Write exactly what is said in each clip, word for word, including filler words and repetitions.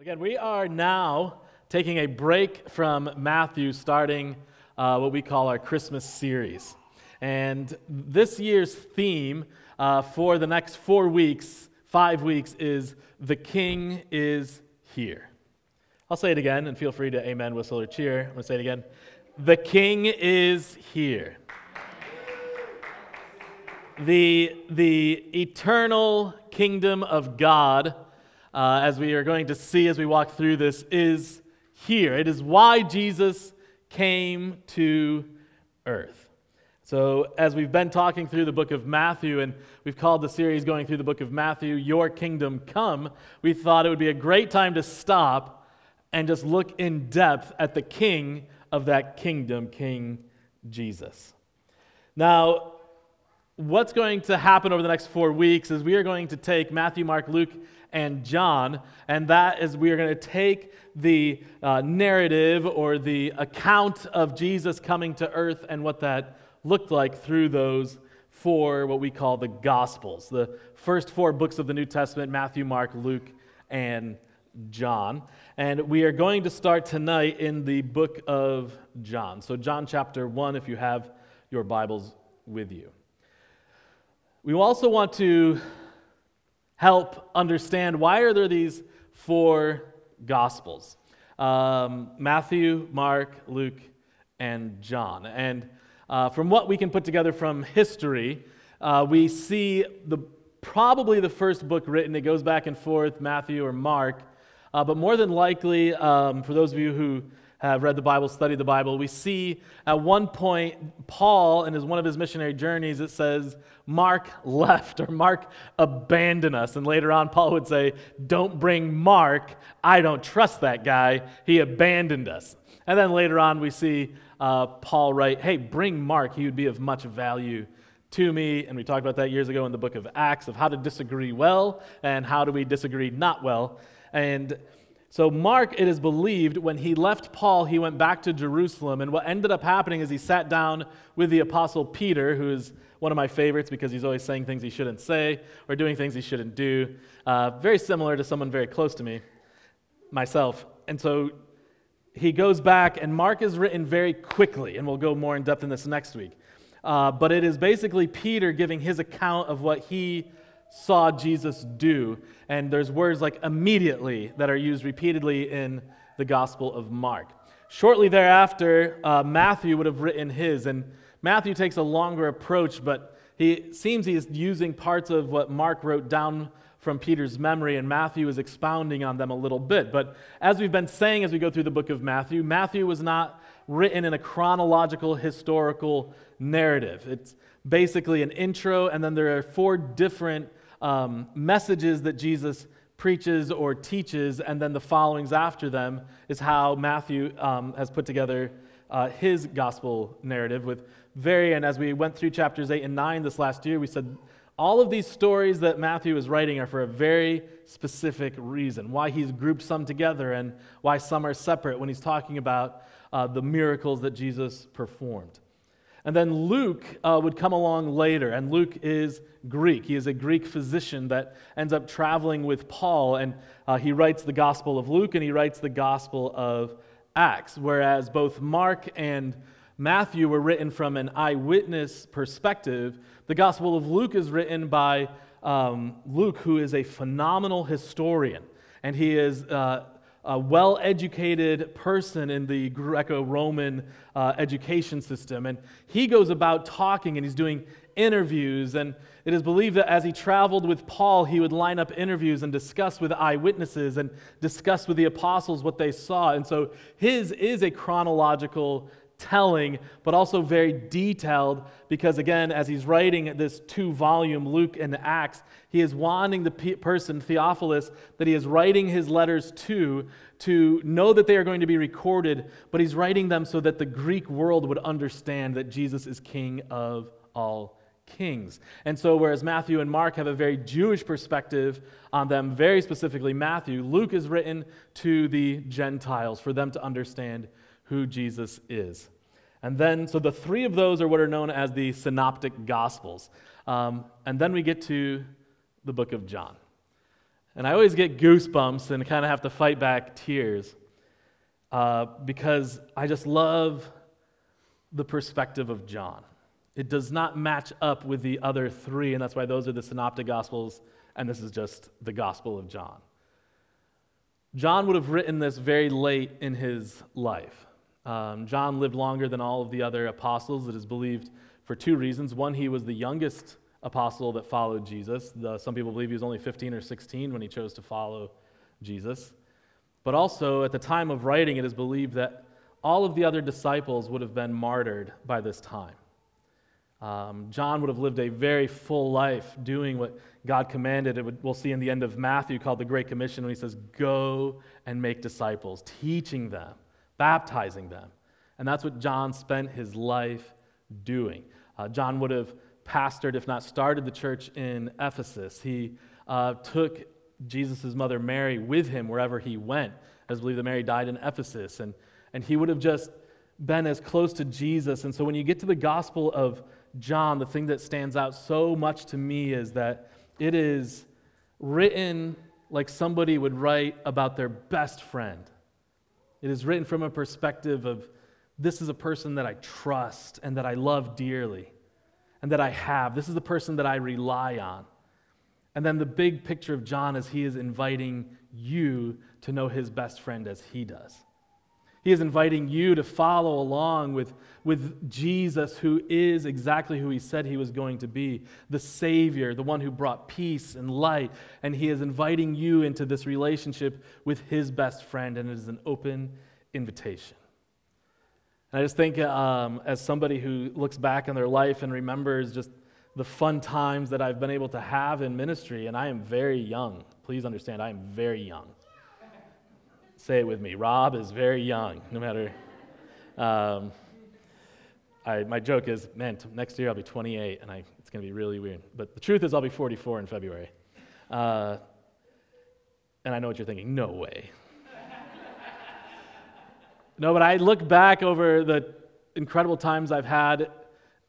Again, we are now taking a break from Matthew, starting uh, what we call our Christmas series. And this year's theme uh, for the next four weeks, five weeks, is The King is Here. I'll say it again, and feel free to amen, whistle, or cheer. I'm going to say it again. The King is here. The, the eternal kingdom of God, Uh, as we are going to see as we walk through this, is here. It is why Jesus came to earth. So as we've been talking through the book of Matthew, and we've called the series going through the book of Matthew, Your Kingdom Come, we thought it would be a great time to stop and just look in depth at the King of that kingdom, King Jesus. Now, what's going to happen over the next four weeks is we are going to take Matthew, Mark, Luke, and John, and that is we are going to take the uh, narrative or the account of Jesus coming to earth and what that looked like through those four, what we call the Gospels, the first four books of the New Testament, Matthew, Mark, Luke, and John. And we are going to start tonight in the book of John. So John chapter one, if you have your Bibles with you. We also want to help understand why are there these four Gospels, um, Matthew, Mark, Luke, and John. And uh, from what we can put together from history, uh, we see the probably the first book written. It goes back and forth, Matthew or Mark, uh, but more than likely, um, for those of you who have read the Bible, studied the Bible, we see at one point Paul, in his, one of his missionary journeys, it says, Mark left, or Mark abandoned us. And later on, Paul would say, don't bring Mark, I don't trust that guy, he abandoned us. And then later on, we see uh, Paul write, hey, bring Mark, he would be of much value to me. And we talked about that years ago in the book of Acts, of how to disagree well, and how do we disagree not well. And so Mark, it is believed, when he left Paul, he went back to Jerusalem, and what ended up happening is he sat down with the Apostle Peter, who is one of my favorites because he's always saying things he shouldn't say or doing things he shouldn't do, uh, very similar to someone very close to me, myself. And so he goes back, and Mark is written very quickly, and we'll go more in depth in this next week. Uh, but it is basically Peter giving his account of what he saw Jesus do, and there's words like immediately that are used repeatedly in the Gospel of Mark. Shortly thereafter, uh, Matthew would have written his, and Matthew takes a longer approach, but he seems he is using parts of what Mark wrote down from Peter's memory, and Matthew is expounding on them a little bit. But as we've been saying as we go through the book of Matthew, Matthew was not written in a chronological historical narrative. It's basically an intro, and then there are four different Um, messages that Jesus preaches or teaches, and then the followings after them is how Matthew um, has put together uh, his gospel narrative with very, and as we went through chapters eight and nine this last year, we said all of these stories that Matthew is writing are for a very specific reason, why he's grouped some together and why some are separate when he's talking about uh, the miracles that Jesus performed. And then Luke uh, would come along later, and Luke is Greek. He is a Greek physician that ends up traveling with Paul, and uh, he writes the Gospel of Luke, and he writes the Gospel of Acts, whereas both Mark and Matthew were written from an eyewitness perspective. The Gospel of Luke is written by um, Luke, who is a phenomenal historian, and he is Uh, a well-educated person in the Greco-Roman uh, education system. And he goes about talking, and he's doing interviews. And it is believed that as he traveled with Paul, he would line up interviews and discuss with eyewitnesses and discuss with the apostles what they saw. And so his is a chronological telling, but also very detailed, because again, as he's writing this two-volume Luke and Acts, he is wanting the pe- person, Theophilus, that he is writing his letters to, to know that they are going to be recorded, but he's writing them so that the Greek world would understand that Jesus is King of all kings. And so whereas Matthew and Mark have a very Jewish perspective on them, very specifically Matthew, Luke is written to the Gentiles for them to understand who Jesus is. And then, so the three of those are what are known as the Synoptic Gospels. Um, and then we get to the book of John. And I always get goosebumps and kind of have to fight back tears uh, because I just love the perspective of John. It does not match up with the other three, and that's why those are the Synoptic Gospels, and this is just the Gospel of John. John would have written this very late in his life. Um, John lived longer than all of the other apostles, it is believed, for two reasons. One, he was the youngest apostle that followed Jesus. The, some people believe he was only fifteen or sixteen when he chose to follow Jesus. But also, at the time of writing, it is believed that all of the other disciples would have been martyred by this time. Um, John would have lived a very full life doing what God commanded. It would, we'll see in the end of Matthew called the Great Commission when he says, go and make disciples, teaching them, baptizing them. And that's what John spent his life doing. Uh, John would have pastored, if not started, the church in Ephesus. He uh, took Jesus' mother Mary with him wherever he went. It is believed that Mary died in Ephesus. And, and he would have just been as close to Jesus. And so when you get to the Gospel of John, the thing that stands out so much to me is that it is written like somebody would write about their best friend. It is written from a perspective of, this is a person that I trust and that I love dearly and that I have. This is the person that I rely on. And then the big picture of John is he is inviting you to know his best friend as he does. He is inviting you to follow along with, with Jesus, who is exactly who he said he was going to be, the Savior, the one who brought peace and light. And he is inviting you into this relationship with his best friend, and it is an open invitation. And I just think um, as somebody who looks back on their life and remembers just the fun times that I've been able to have in ministry, and I am very young. Please understand, I am very young. Say it with me. Rob is very young, no matter. Um, I, my joke is, man, t- next year I'll be twenty-eight, and I, it's going to be really weird. But the truth is I'll be forty-four in February. Uh, and I know what you're thinking. No way. No, but I look back over the incredible times I've had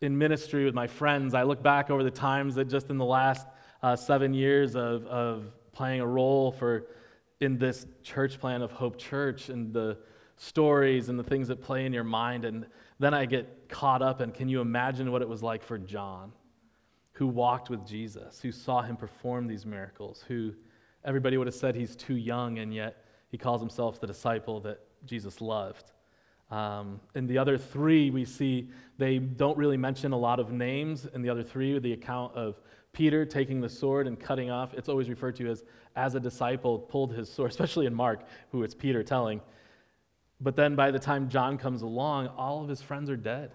in ministry with my friends. I look back over the times that just in the last uh, seven years of, of playing a role for in this church plan of Hope Church and the stories and the things that play in your mind. And then I get caught up, and can you imagine what it was like for John, who walked with Jesus, who saw him perform these miracles, who everybody would have said he's too young, and yet he calls himself the disciple that Jesus loved. Um, and the other three we see, they don't really mention a lot of names. And the other three, the account of Peter taking the sword and cutting off, it's always referred to as, as a disciple pulled his sword, especially in Mark, who it's Peter telling. But then by the time John comes along, all of his friends are dead.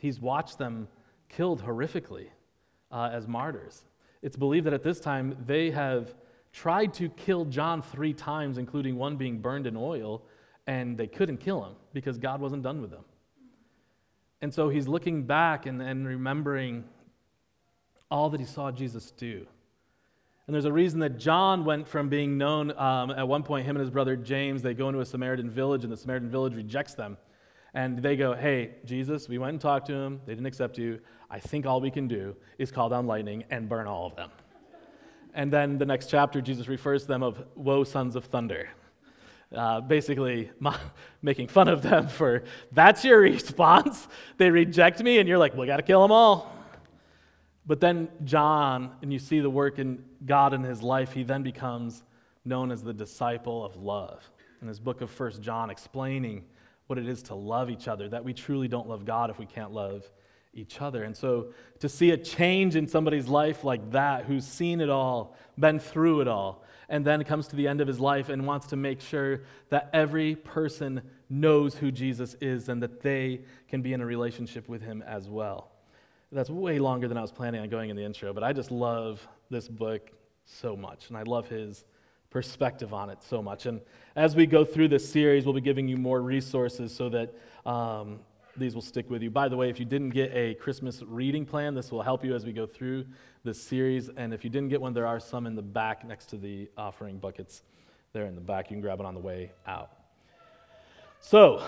He's watched them killed horrifically uh, as martyrs. It's believed that at this time, they have tried to kill John three times, including one being burned in oil, and they couldn't kill him because God wasn't done with them. And so he's looking back and, and remembering all that he saw Jesus do. And there's a reason that John went from being known, um, at one point, him and his brother James, they go into a Samaritan village, and the Samaritan village rejects them. And they go, hey, Jesus, we went and talked to him. They didn't accept you. I think all we can do is call down lightning and burn all of them. And then the next chapter, Jesus refers to them of, woe, sons of thunder. Uh, basically ma- making fun of them for, that's your response? They reject me, and you're like, we got to kill them all. But then John, and you see the work in God in his life, he then becomes known as the disciple of love. In his book of First John, explaining what it is to love each other, that we truly don't love God if we can't love each other. And so to see a change in somebody's life like that, who's seen it all, been through it all, and then comes to the end of his life and wants to make sure that every person knows who Jesus is and that they can be in a relationship with him as well. That's way longer than I was planning on going in the intro, but I just love this book so much, and I love his perspective on it so much. And as we go through this series, we'll be giving you more resources so that um, these will stick with you. By the way, if you didn't get a Christmas reading plan, this will help you as we go through this series. And if you didn't get one, there are some in the back next to the offering buckets. They're in the back. You can grab it on the way out. So,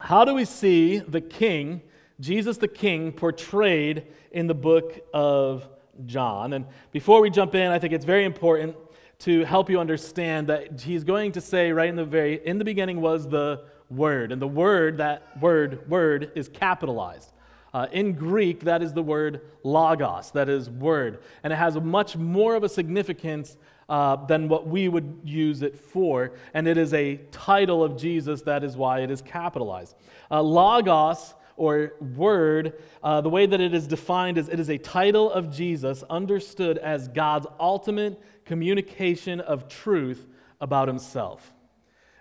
how do we see the King Jesus the King portrayed in the book of John. And before we jump in, I think it's very important to help you understand that he's going to say right in the very, in the beginning was the Word. And the word, that word, word, is capitalized. Uh, in Greek, that is the word logos, that is word. And it has much more of a significance uh, than what we would use it for. And it is a title of Jesus, that is why it is capitalized. Uh, logos, or word, uh, the way that it is defined is it is a title of Jesus understood as God's ultimate communication of truth about himself.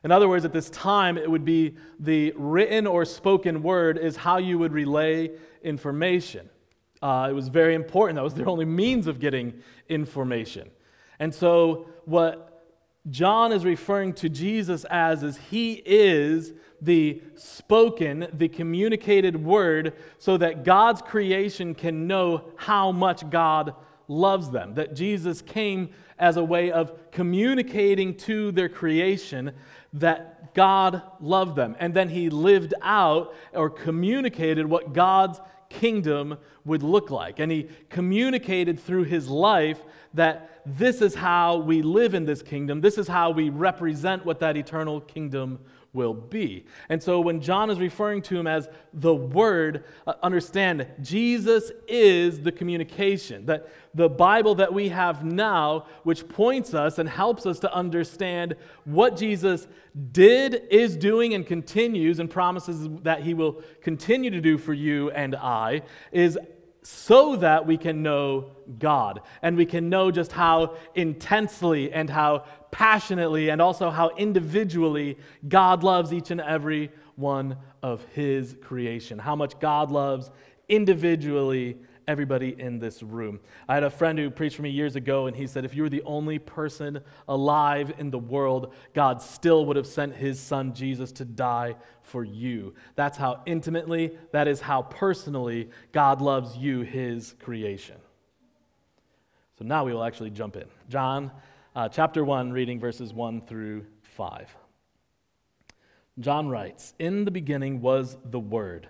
In other words, at this time, it would be the written or spoken word is how you would relay information. Uh, it was very important. That was their only means of getting information. And so what John is referring to Jesus as is he is the spoken, the communicated word, so that God's creation can know how much God loves them, that Jesus came as a way of communicating to their creation that God loved them. And then he lived out or communicated what God's kingdom would look like. And he communicated through his life that this is how we live in this kingdom. This is how we represent what that eternal kingdom will be. And so when John is referring to him as the Word, uh, understand Jesus is the communication. That the Bible that we have now, which points us and helps us to understand what Jesus did, is doing, and continues, and promises that he will continue to do for you and I, is so that we can know God. And we can know just how intensely and how passionately and also how individually God loves each and every one of his creation. How much God loves individually everybody in this room. I had a friend who preached for me years ago, and he said, if you were the only person alive in the world, God still would have sent his son Jesus to die for you. That's how intimately, that is how personally God loves you, his creation. So now we will actually jump in. John uh, chapter one, reading verses one through five. John writes, in the beginning was the Word.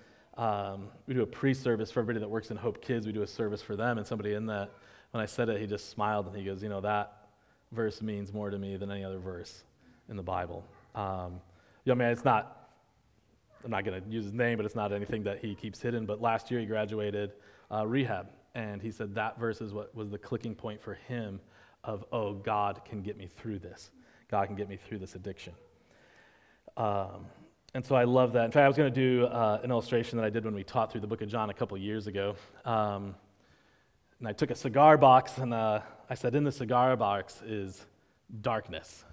Um, we do a pre-service for everybody that works in Hope Kids. We do a service for them, and somebody in that, when I said it, he just smiled, and he goes, you know, that verse means more to me than any other verse in the Bible. Um, you know, I mean, it's not, I'm not going to use his name, but it's not anything that he keeps hidden, but last year he graduated uh, rehab, and he said that verse is what was the clicking point for him of, oh, God can get me through this. God can get me through this addiction. Um And so I love that. In fact, I was going to do uh, an illustration that I did when we taught through the book of John a couple years ago. Um, and I took a cigar box, and uh, I said, in the cigar box is darkness.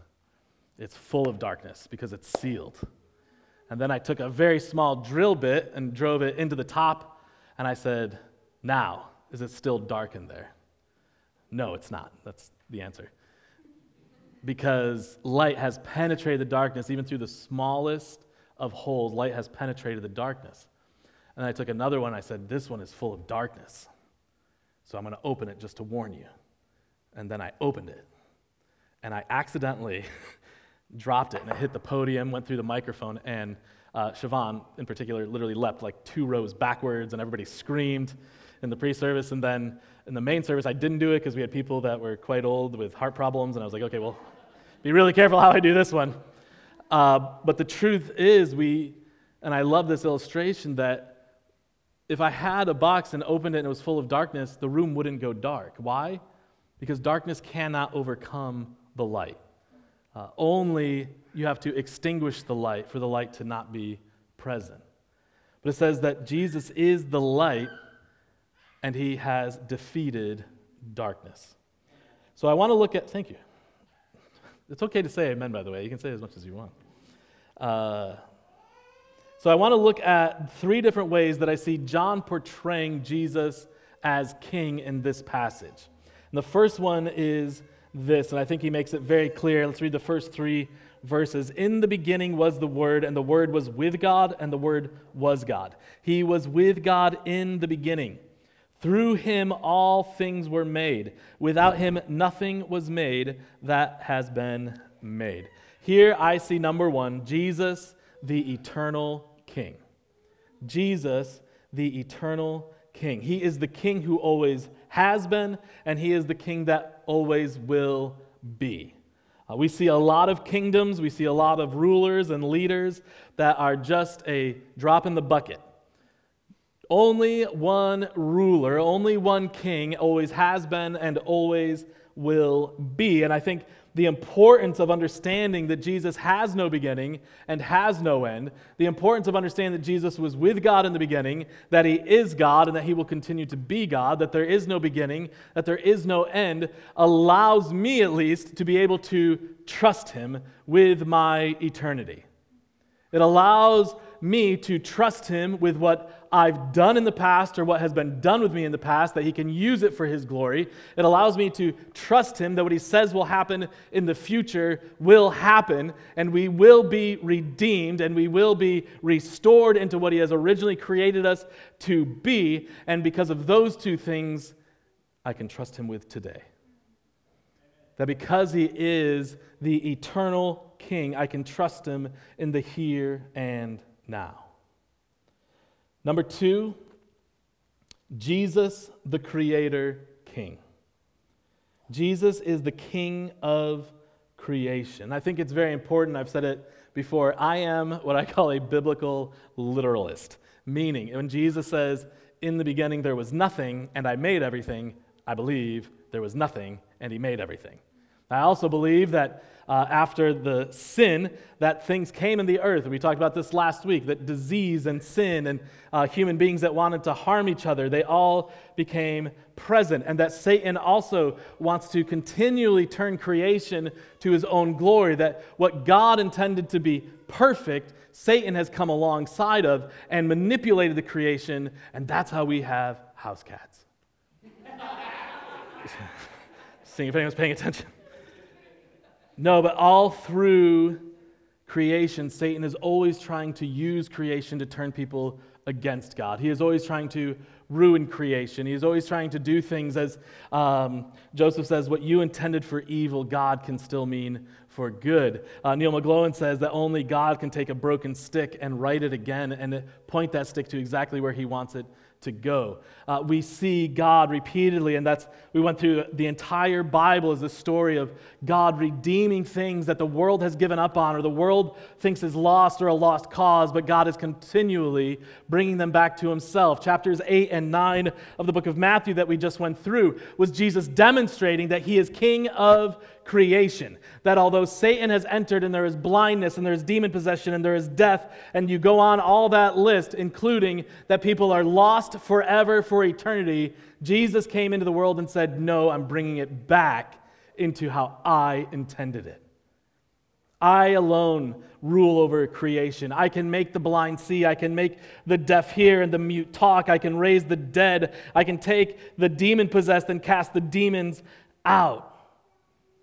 It's full of darkness because it's sealed. And then I took a very small drill bit and drove it into the top, and I said, now, is it still dark in there? No, it's not. That's the answer. Because light has penetrated the darkness, even through the smallest of holes, light has penetrated the darkness. And I took another one, I said, this one is full of darkness, so I'm going to open it just to warn you. And then I opened it, and I accidentally dropped it, and it hit the podium, went through the microphone, and uh, Siobhan, in particular, literally leapt like two rows backwards, and everybody screamed in the pre-service, and then in the main service, I didn't do it because we had people that were quite old with heart problems, and I was like, okay, well, be really careful how I do this one. Uh, but the truth is, we, and I love this illustration, that if I had a box and opened it and it was full of darkness, the room wouldn't go dark. Why? Because darkness cannot overcome the light. Uh, only you have to extinguish the light for the light to not be present. But it says that Jesus is the light, and he has defeated darkness. So I want to look at, thank you. It's okay to say amen, by the way. You can say as much as you want. Uh, so I want to look at three different ways that I see John portraying Jesus as king in this passage. And the first one is this, and I think he makes it very clear. Let's read the first three verses. In the beginning was the Word, and the Word was with God, and the Word was God. He was with God in the beginning. Through him all things were made. Without him nothing was made that has been made. Here I see number one, Jesus, the eternal King. Jesus, the eternal King. He is the King who always has been, and he is the King that always will be. Uh, we see a lot of kingdoms, we see a lot of rulers and leaders that are just a drop in the bucket. Only one ruler, only one king always has been and always will be. And I think the importance of understanding that Jesus has no beginning and has no end, the importance of understanding that Jesus was with God in the beginning, that he is God and that he will continue to be God, that there is no beginning, that there is no end, allows me at least to be able to trust him with my eternity. It allows me to trust him with what I've done in the past or what has been done with me in the past, that he can use it for his glory. It allows me to trust him that what he says will happen in the future will happen, and we will be redeemed and we will be restored into what he has originally created us to be. And because of those two things, I can trust him with today. That because he is the eternal King, I can trust him in the here and now. Number two, Jesus, the Creator King. Jesus is the King of creation. I think it's very important. I've said it before. I am what I call a biblical literalist, meaning when Jesus says, in the beginning there was nothing and I made everything, I believe there was nothing and he made everything. I also believe that uh, after the sin, that things came in the earth. We talked about this last week, that disease and sin and uh, human beings that wanted to harm each other, they all became present. And that Satan also wants to continually turn creation to his own glory, that what God intended to be perfect, Satan has come alongside of and manipulated the creation, and that's how we have house cats. Seeing if anyone's paying attention. No, but all through creation, Satan is always trying to use creation to turn people against God. He is always trying to ruin creation. He is always trying to do things, as um, Joseph says, what you intended for evil, God can still mean for good. Uh, Neil McGlowan says that only God can take a broken stick and right it again and point that stick to exactly where he wants it to go. Uh, we see God repeatedly, and that's, we went through the entire Bible as the story of God redeeming things that the world has given up on or the world thinks is lost or a lost cause, but God is continually bringing them back to himself. Chapters eight and nine of the book of Matthew that we just went through was Jesus demonstrating that he is King of creation, that although Satan has entered and there is blindness and there is demon possession and there is death, and you go on all that list, including that people are lost forever for eternity, Jesus came into the world and said, no, I'm bringing it back into how I intended it. I alone rule over creation. I can make the blind see. I can make the deaf hear and the mute talk. I can raise the dead. I can take the demon-possessed and cast the demons out,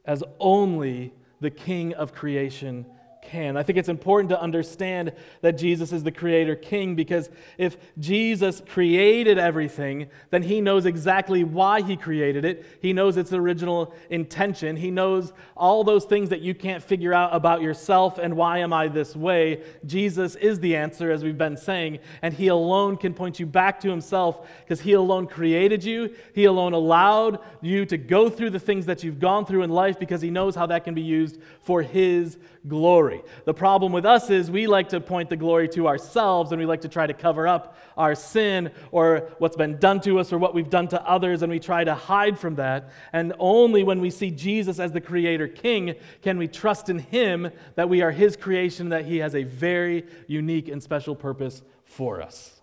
as only the King of creation can. I think it's important to understand that Jesus is the Creator King, because if Jesus created everything, then he knows exactly why he created it. He knows its original intention. He knows all those things that you can't figure out about yourself and why am I this way. Jesus is the answer, as we've been saying, and he alone can point you back to himself, because he alone created you. He alone allowed you to go through the things that you've gone through in life, because he knows how that can be used for his glory. The problem with us is we like to point the glory to ourselves, and we like to try to cover up our sin or what's been done to us or what we've done to others, and we try to hide from that. And only when we see Jesus as the Creator King can we trust in him that we are his creation, that he has a very unique and special purpose for us.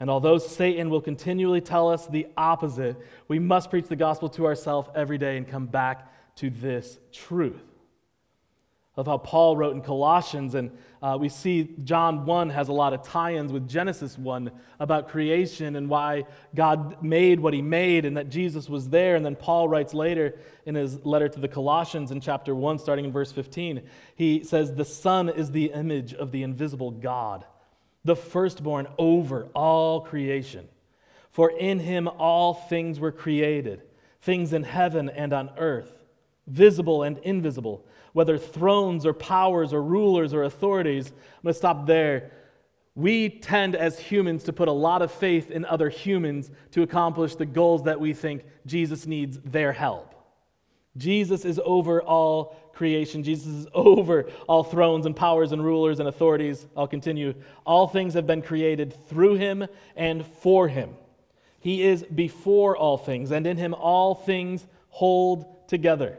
And although Satan will continually tell us the opposite, we must preach the gospel to ourselves every day and come back to this truth. of how Paul wrote in Colossians, and uh, we see John one has a lot of tie-ins with Genesis one about creation and why God made what he made and that Jesus was there. And then Paul writes later in his letter to the Colossians in chapter one, starting in verse fifteen, he says, "The Son is the image of the invisible God, the firstborn over all creation. For in him all things were created, things in heaven and on earth, visible and invisible, whether thrones or powers or rulers or authorities." I'm going to stop there. We tend as humans to put a lot of faith in other humans to accomplish the goals that we think Jesus needs their help. Jesus is over all creation. Jesus is over all thrones and powers and rulers and authorities. I'll continue. All things have been created through him and for him. He is before all things, and in him all things hold together.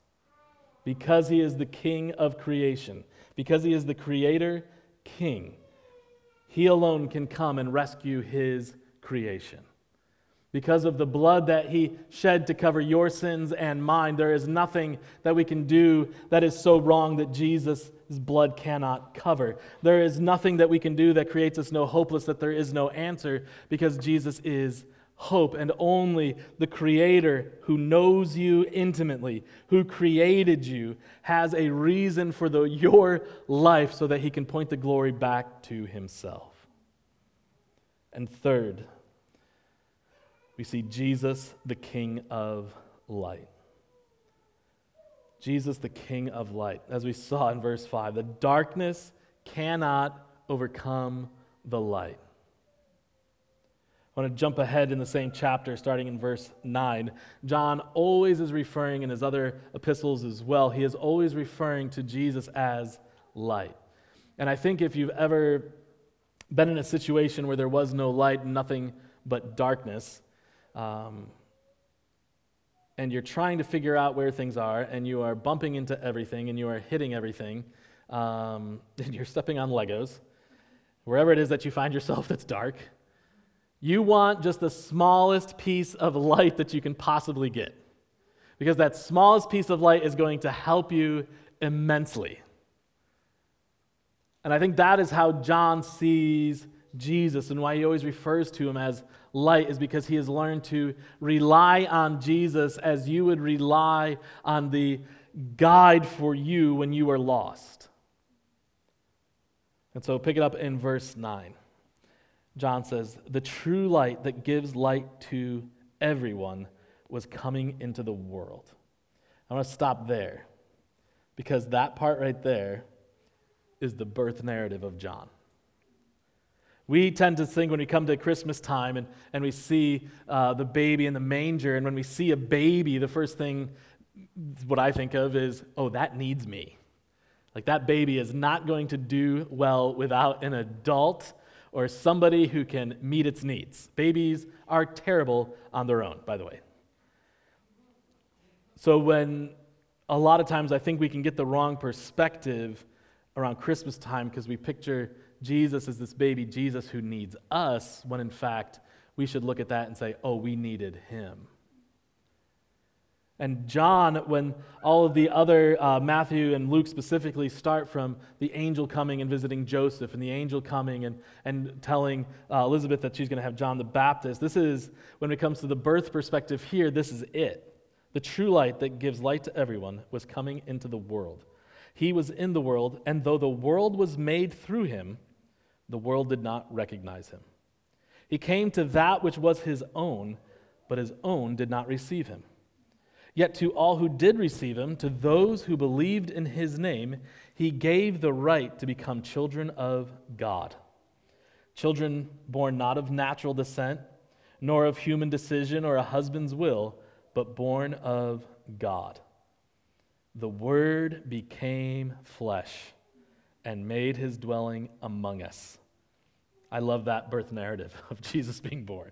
Because he is the king of creation, because he is the creator king, he alone can come and rescue his creation. Because of the blood that he shed to cover your sins and mine, there is nothing that we can do that is so wrong that Jesus' blood cannot cover. There is nothing that we can do that creates us no hopeless, that there is no answer, because Jesus is hope, and only the Creator who knows you intimately, who created you, has a reason for the, your life so that he can point the glory back to himself. And third, we see Jesus, the King of Light. Jesus, the King of Light. As we saw in verse five, the darkness cannot overcome the light. I want to jump ahead in the same chapter, starting in verse nine. John always is referring, in his other epistles as well, he is always referring to Jesus as light. And I think if you've ever been in a situation where there was no light, nothing but darkness, um, and you're trying to figure out where things are, and you are bumping into everything, and you are hitting everything, um, and you're stepping on Legos, wherever it is that you find yourself that's dark, you want just the smallest piece of light that you can possibly get, because that smallest piece of light is going to help you immensely. And I think that is how John sees Jesus, and why he always refers to him as light, is because he has learned to rely on Jesus as you would rely on the guide for you when you are lost. And so pick it up in verse nine. John says, "The true light that gives light to everyone was coming into the world." I'm going to stop there, because that part right there is the birth narrative of John. We tend to think, when we come to Christmas time and, and we see uh, the baby in the manger, and when we see a baby, the first thing, what I think of is, oh, that needs me. Like, that baby is not going to do well without an adult or somebody who can meet its needs. Babies are terrible on their own, by the way. So when a lot of times I think we can get the wrong perspective around Christmas time, because we picture Jesus as this baby Jesus who needs us, when in fact we should look at that and say, oh, we needed him. And John, when all of the other, uh, Matthew and Luke specifically, start from the angel coming and visiting Joseph, and the angel coming and, and telling uh, Elizabeth that she's going to have John the Baptist. This is, when it comes to the birth perspective here, this is it. The true light that gives light to everyone was coming into the world. He was in the world, and though the world was made through him, the world did not recognize him. He came to that which was his own, but his own did not receive him. Yet to all who did receive him, to those who believed in his name, he gave the right to become children of God. Children born not of natural descent, nor of human decision or a husband's will, but born of God. The Word became flesh and made his dwelling among us. I love that birth narrative of Jesus being born.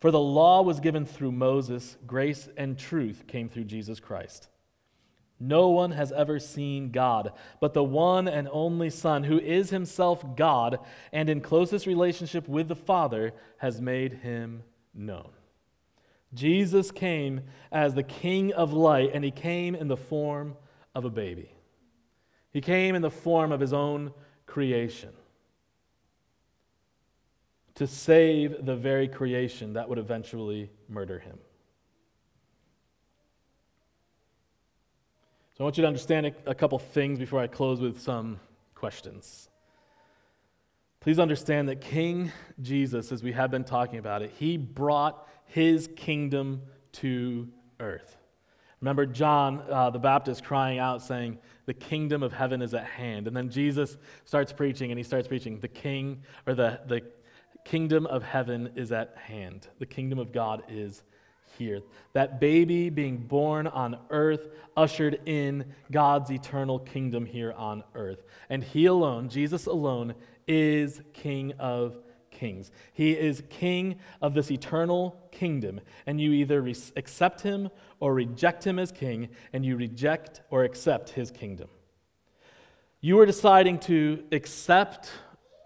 For the law was given through Moses, grace and truth came through Jesus Christ. No one has ever seen God, but the one and only Son, who is himself God and in closest relationship with the Father, has made him known." Jesus came as the King of light, and he came in the form of a baby. He came in the form of his own creation to save the very creation that would eventually murder him. So I want you to understand a couple things before I close with some questions. Please understand that King Jesus, as we have been talking about it, he brought his kingdom to earth. Remember John uh, the Baptist crying out saying, "The kingdom of heaven is at hand." And then Jesus starts preaching, and he starts preaching, "The king or the the kingdom of heaven is at hand. The kingdom of God is here." That baby being born on earth ushered in God's eternal kingdom here on earth. And he alone, Jesus alone, is King of kings. He is King of this eternal kingdom. And you either re- accept him or reject him as king, and you reject or accept his kingdom. You are deciding to accept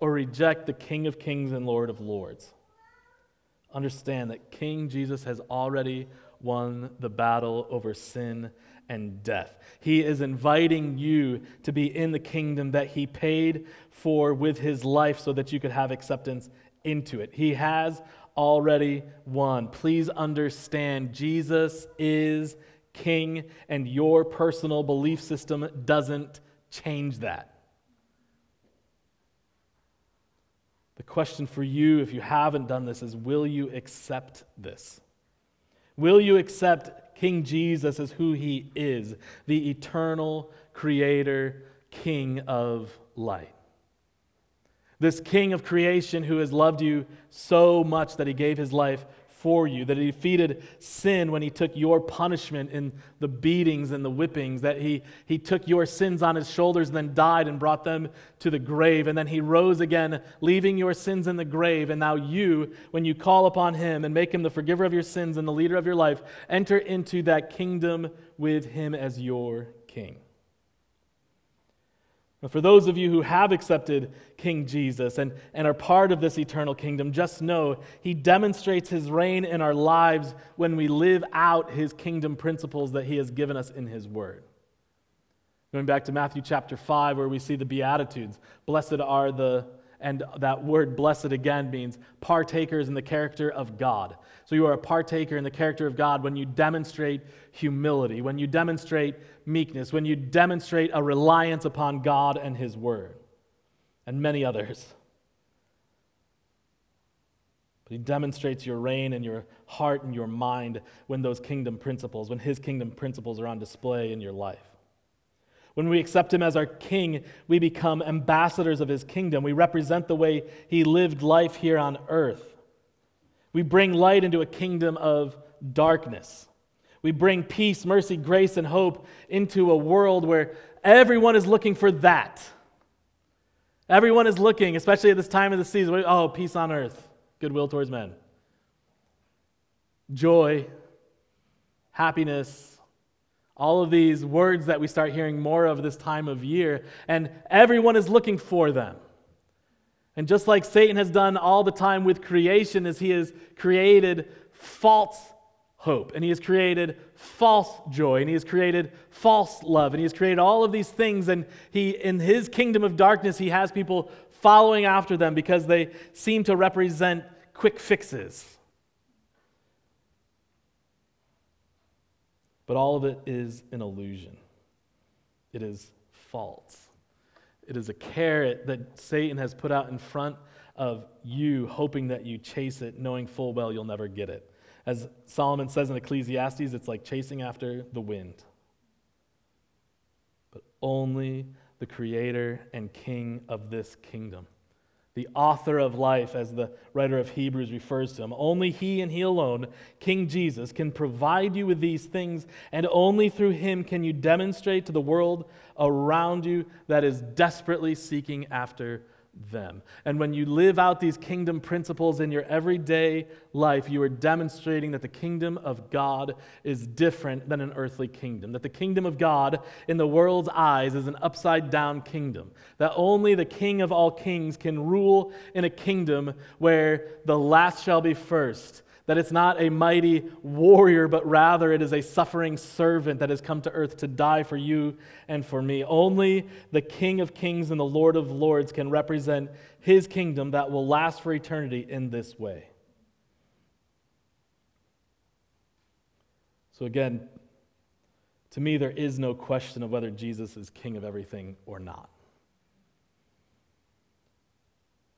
or reject the King of kings and Lord of lords. Understand that King Jesus has already won the battle over sin and death. He is inviting you to be in the kingdom that he paid for with his life so that you could have acceptance into it. He has already won. Please understand, Jesus is King, and your personal belief system doesn't change that. The question for you, if you haven't done this, is will you accept this? Will you accept King Jesus as who he is, the eternal creator, King of light? This King of creation who has loved you so much that he gave his life for you, that he defeated sin when he took your punishment in the beatings and the whippings, that he, he took your sins on his shoulders and then died and brought them to the grave, and then he rose again, leaving your sins in the grave, and now you, when you call upon him and make him the forgiver of your sins and the leader of your life, enter into that kingdom with him as your king. For those of you who have accepted King Jesus and, and are part of this eternal kingdom, just know he demonstrates his reign in our lives when we live out his kingdom principles that he has given us in his word. Going back to Matthew chapter five, where we see the Beatitudes, "Blessed are the," and that word "blessed" again means partakers in the character of God. So you are a partaker in the character of God when you demonstrate humility, when you demonstrate meekness, when you demonstrate a reliance upon God and his word, and many others. But he demonstrates your reign and your heart and your mind when those kingdom principles, when his kingdom principles are on display in your life. When we accept him as our king, we become ambassadors of his kingdom. We represent the way he lived life here on earth. We bring light into a kingdom of darkness. We bring peace, mercy, grace, and hope into a world where everyone is looking for that. Everyone is looking, especially at this time of the season. Oh, peace on earth, goodwill towards men. Joy, happiness, all of these words that we start hearing more of this time of year, and everyone is looking for them. And just like Satan has done all the time with creation, is he has created false hope, and he has created false joy, and he has created false love, and he has created all of these things, and he, in his kingdom of darkness, he has people following after them because they seem to represent quick fixes. But all of it is an illusion. It is false. It is a carrot that Satan has put out in front of you hoping that you chase it, knowing full well you'll never get it. As Solomon says in Ecclesiastes, it's like chasing after the wind. But only the creator and king of this kingdom, the author of life, as the writer of Hebrews refers to him, only he and he alone, King Jesus, can provide you with these things, and only through him can you demonstrate to the world around you that is desperately seeking after them. And when you live out these kingdom principles in your everyday life, you are demonstrating that the kingdom of God is different than an earthly kingdom, that the kingdom of God in the world's eyes is an upside-down kingdom, that only the King of all kings can rule in a kingdom where the last shall be first, that it's not a mighty warrior, but rather it is a suffering servant that has come to earth to die for you and for me. Only the King of kings and the Lord of lords can represent his kingdom that will last for eternity in this way. So again, to me, there is no question of whether Jesus is king of everything or not.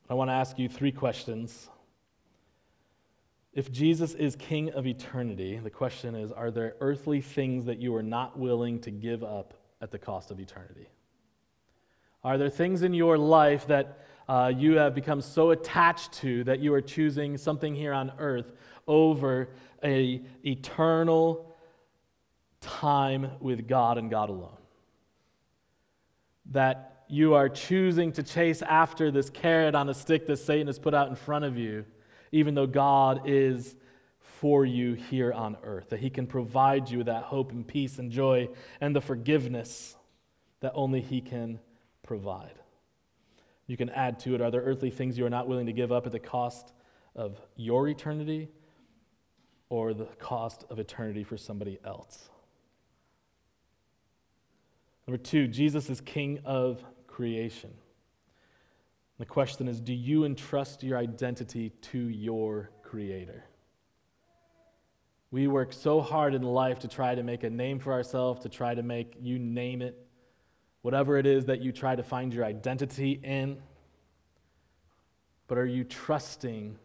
I want to ask you three questions. If Jesus is king of eternity, the question is, are there earthly things that you are not willing to give up at the cost of eternity? Are there things in your life that uh, you have become so attached to that you are choosing something here on earth over an eternal time with God and God alone? That you are choosing to chase after this carrot on a stick that Satan has put out in front of you, even though God is for you here on earth, that he can provide you that hope and peace and joy and the forgiveness that only he can provide. You can add to it, are there earthly things you are not willing to give up at the cost of your eternity or the cost of eternity for somebody else? Number two, Jesus is king of creation. The question is, do you entrust your identity to your Creator? We work so hard in life to try to make a name for ourselves, to try to make, you name it, whatever it is that you try to find your identity in. But are you trusting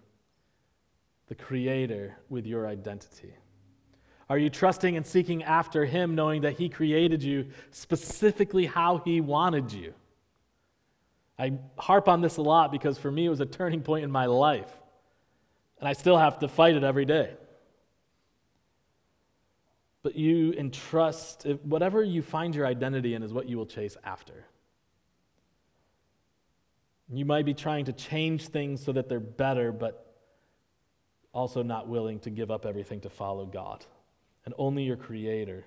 the Creator with your identity? Are you trusting and seeking after Him, knowing that He created you specifically how He wanted you? I harp on this a lot because for me it was a turning point in my life, and I still have to fight it every day. But you entrust, whatever you find your identity in is what you will chase after. You might be trying to change things so that they're better, but also not willing to give up everything to follow God. And only your Creator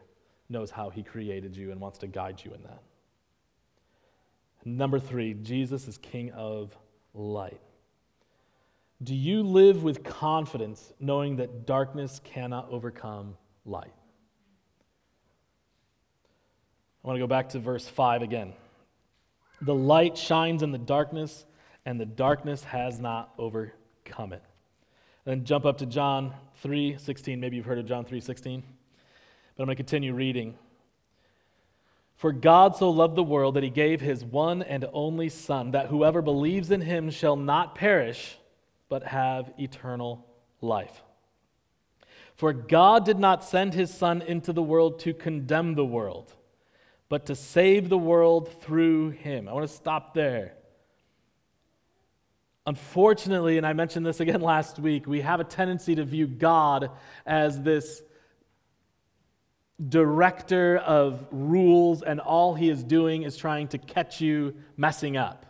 knows how He created you and wants to guide you in that. Number three, Jesus is King of light. Do you live with confidence knowing that darkness cannot overcome light? I want to go back to verse five again. The light shines in the darkness, and the darkness has not overcome it. And then jump up to John three sixteen. Maybe you've heard of John three sixteen. But I'm going to continue reading. For God so loved the world that he gave his one and only Son, that whoever believes in him shall not perish, but have eternal life. For God did not send his Son into the world to condemn the world, but to save the world through him. I want to stop there. Unfortunately, and I mentioned this again last week, we have a tendency to view God as this director of rules, and all he is doing is trying to catch you messing up.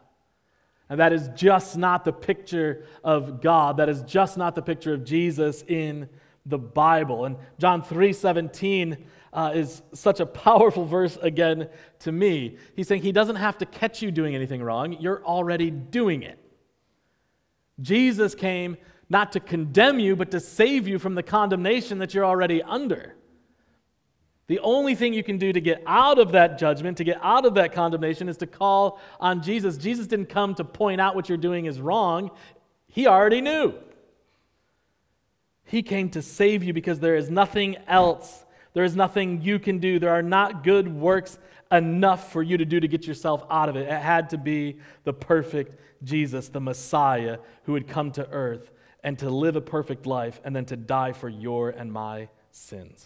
And that is just not the picture of God. That is just not the picture of Jesus in the Bible. And John three seventeen uh, is such a powerful verse again to me. He's saying he doesn't have to catch you doing anything wrong. You're already doing it. Jesus came not to condemn you, but to save you from the condemnation that you're already under. The only thing you can do to get out of that judgment, to get out of that condemnation, is to call on Jesus. Jesus didn't come to point out what you're doing is wrong. He already knew. He came to save you because there is nothing else There is nothing you can do. There are not good works enough for you to do to get yourself out of it. It had to be the perfect Jesus, the Messiah, who would come to earth and to live a perfect life and then to die for your and my sins.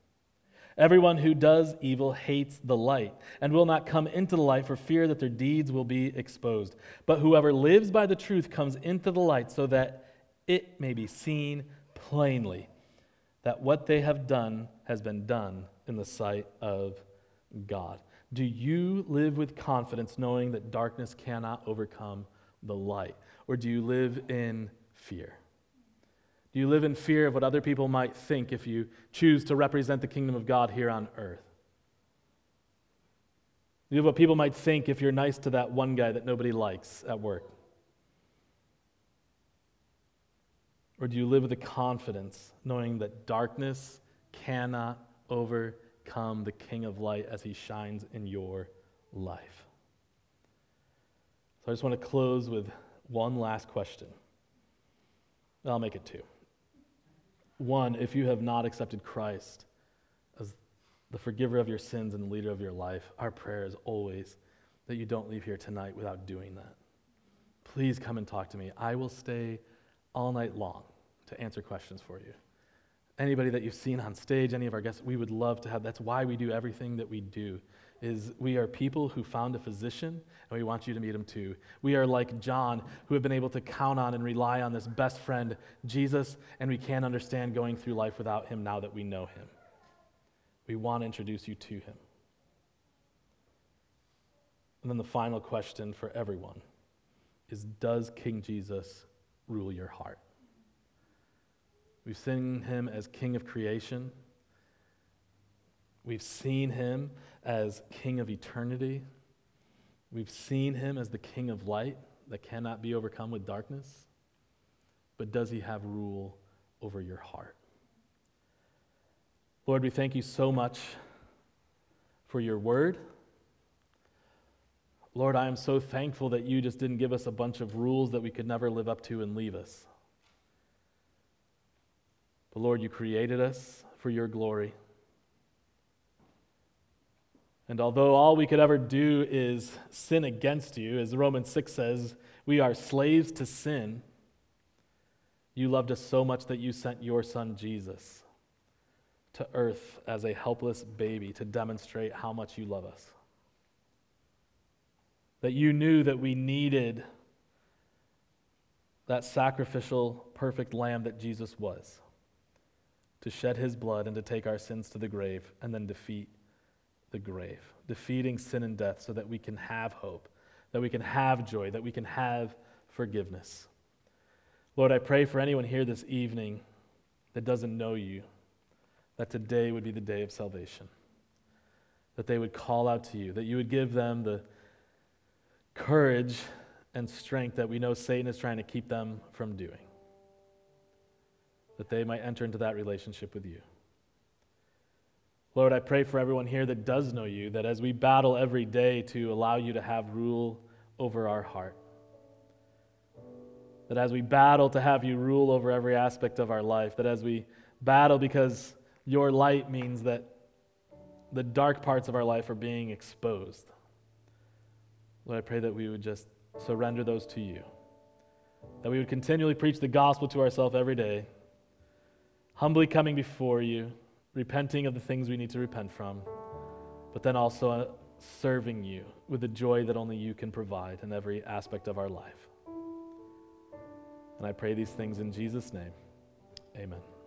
Everyone who does evil hates the light and will not come into the light for fear that their deeds will be exposed. But whoever lives by the truth comes into the light so that it may be seen plainly that what they have done has been done in the sight of God. Do you live with confidence knowing that darkness cannot overcome the light? Or do you live in fear? Do you live in fear of what other people might think if you choose to represent the kingdom of God here on earth? Do you live what people might think if you're nice to that one guy that nobody likes at work? Or do you live with the confidence knowing that darkness cannot overcome the King of Light as he shines in your life? So I just want to close with one last question. I'll make it two. One, if you have not accepted Christ as the forgiver of your sins and the leader of your life, our prayer is always that you don't leave here tonight without doing that. Please come and talk to me. I will stay all night long to answer questions for you. Anybody that you've seen on stage, any of our guests, we would love to have. That's why we do everything that we do, is we are people who found a physician, and we want you to meet him too. We are like John, who have been able to count on and rely on this best friend, Jesus, and we can't understand going through life without him now that we know him. We want to introduce you to him. And then the final question for everyone is, does King Jesus rule your heart? We've seen him as King of creation. We've seen him as King of eternity. We've seen him as the King of light that cannot be overcome with darkness. But does he have rule over your heart? Lord, we thank you so much for your word. Lord, I am so thankful that you just didn't give us a bunch of rules that we could never live up to and leave us. But Lord, you created us for your glory. And although all we could ever do is sin against you, as Romans six says, we are slaves to sin, you loved us so much that you sent your Son Jesus to earth as a helpless baby to demonstrate how much you love us. That you knew that we needed that sacrificial, perfect lamb that Jesus was, to shed his blood and to take our sins to the grave and then defeat the grave, defeating sin and death so that we can have hope, that we can have joy, that we can have forgiveness. Lord, I pray for anyone here this evening that doesn't know you, that today would be the day of salvation, that they would call out to you, that you would give them the courage and strength that we know Satan is trying to keep them from doing, that they might enter into that relationship with you. Lord, I pray for everyone here that does know you, that as we battle every day to allow you to have rule over our heart, that as we battle to have you rule over every aspect of our life, that as we battle because your light means that the dark parts of our life are being exposed, Lord, I pray that we would just surrender those to you, that we would continually preach the gospel to ourselves every day, humbly coming before you, repenting of the things we need to repent from, but then also serving you with the joy that only you can provide in every aspect of our life. And I pray these things in Jesus' name. Amen.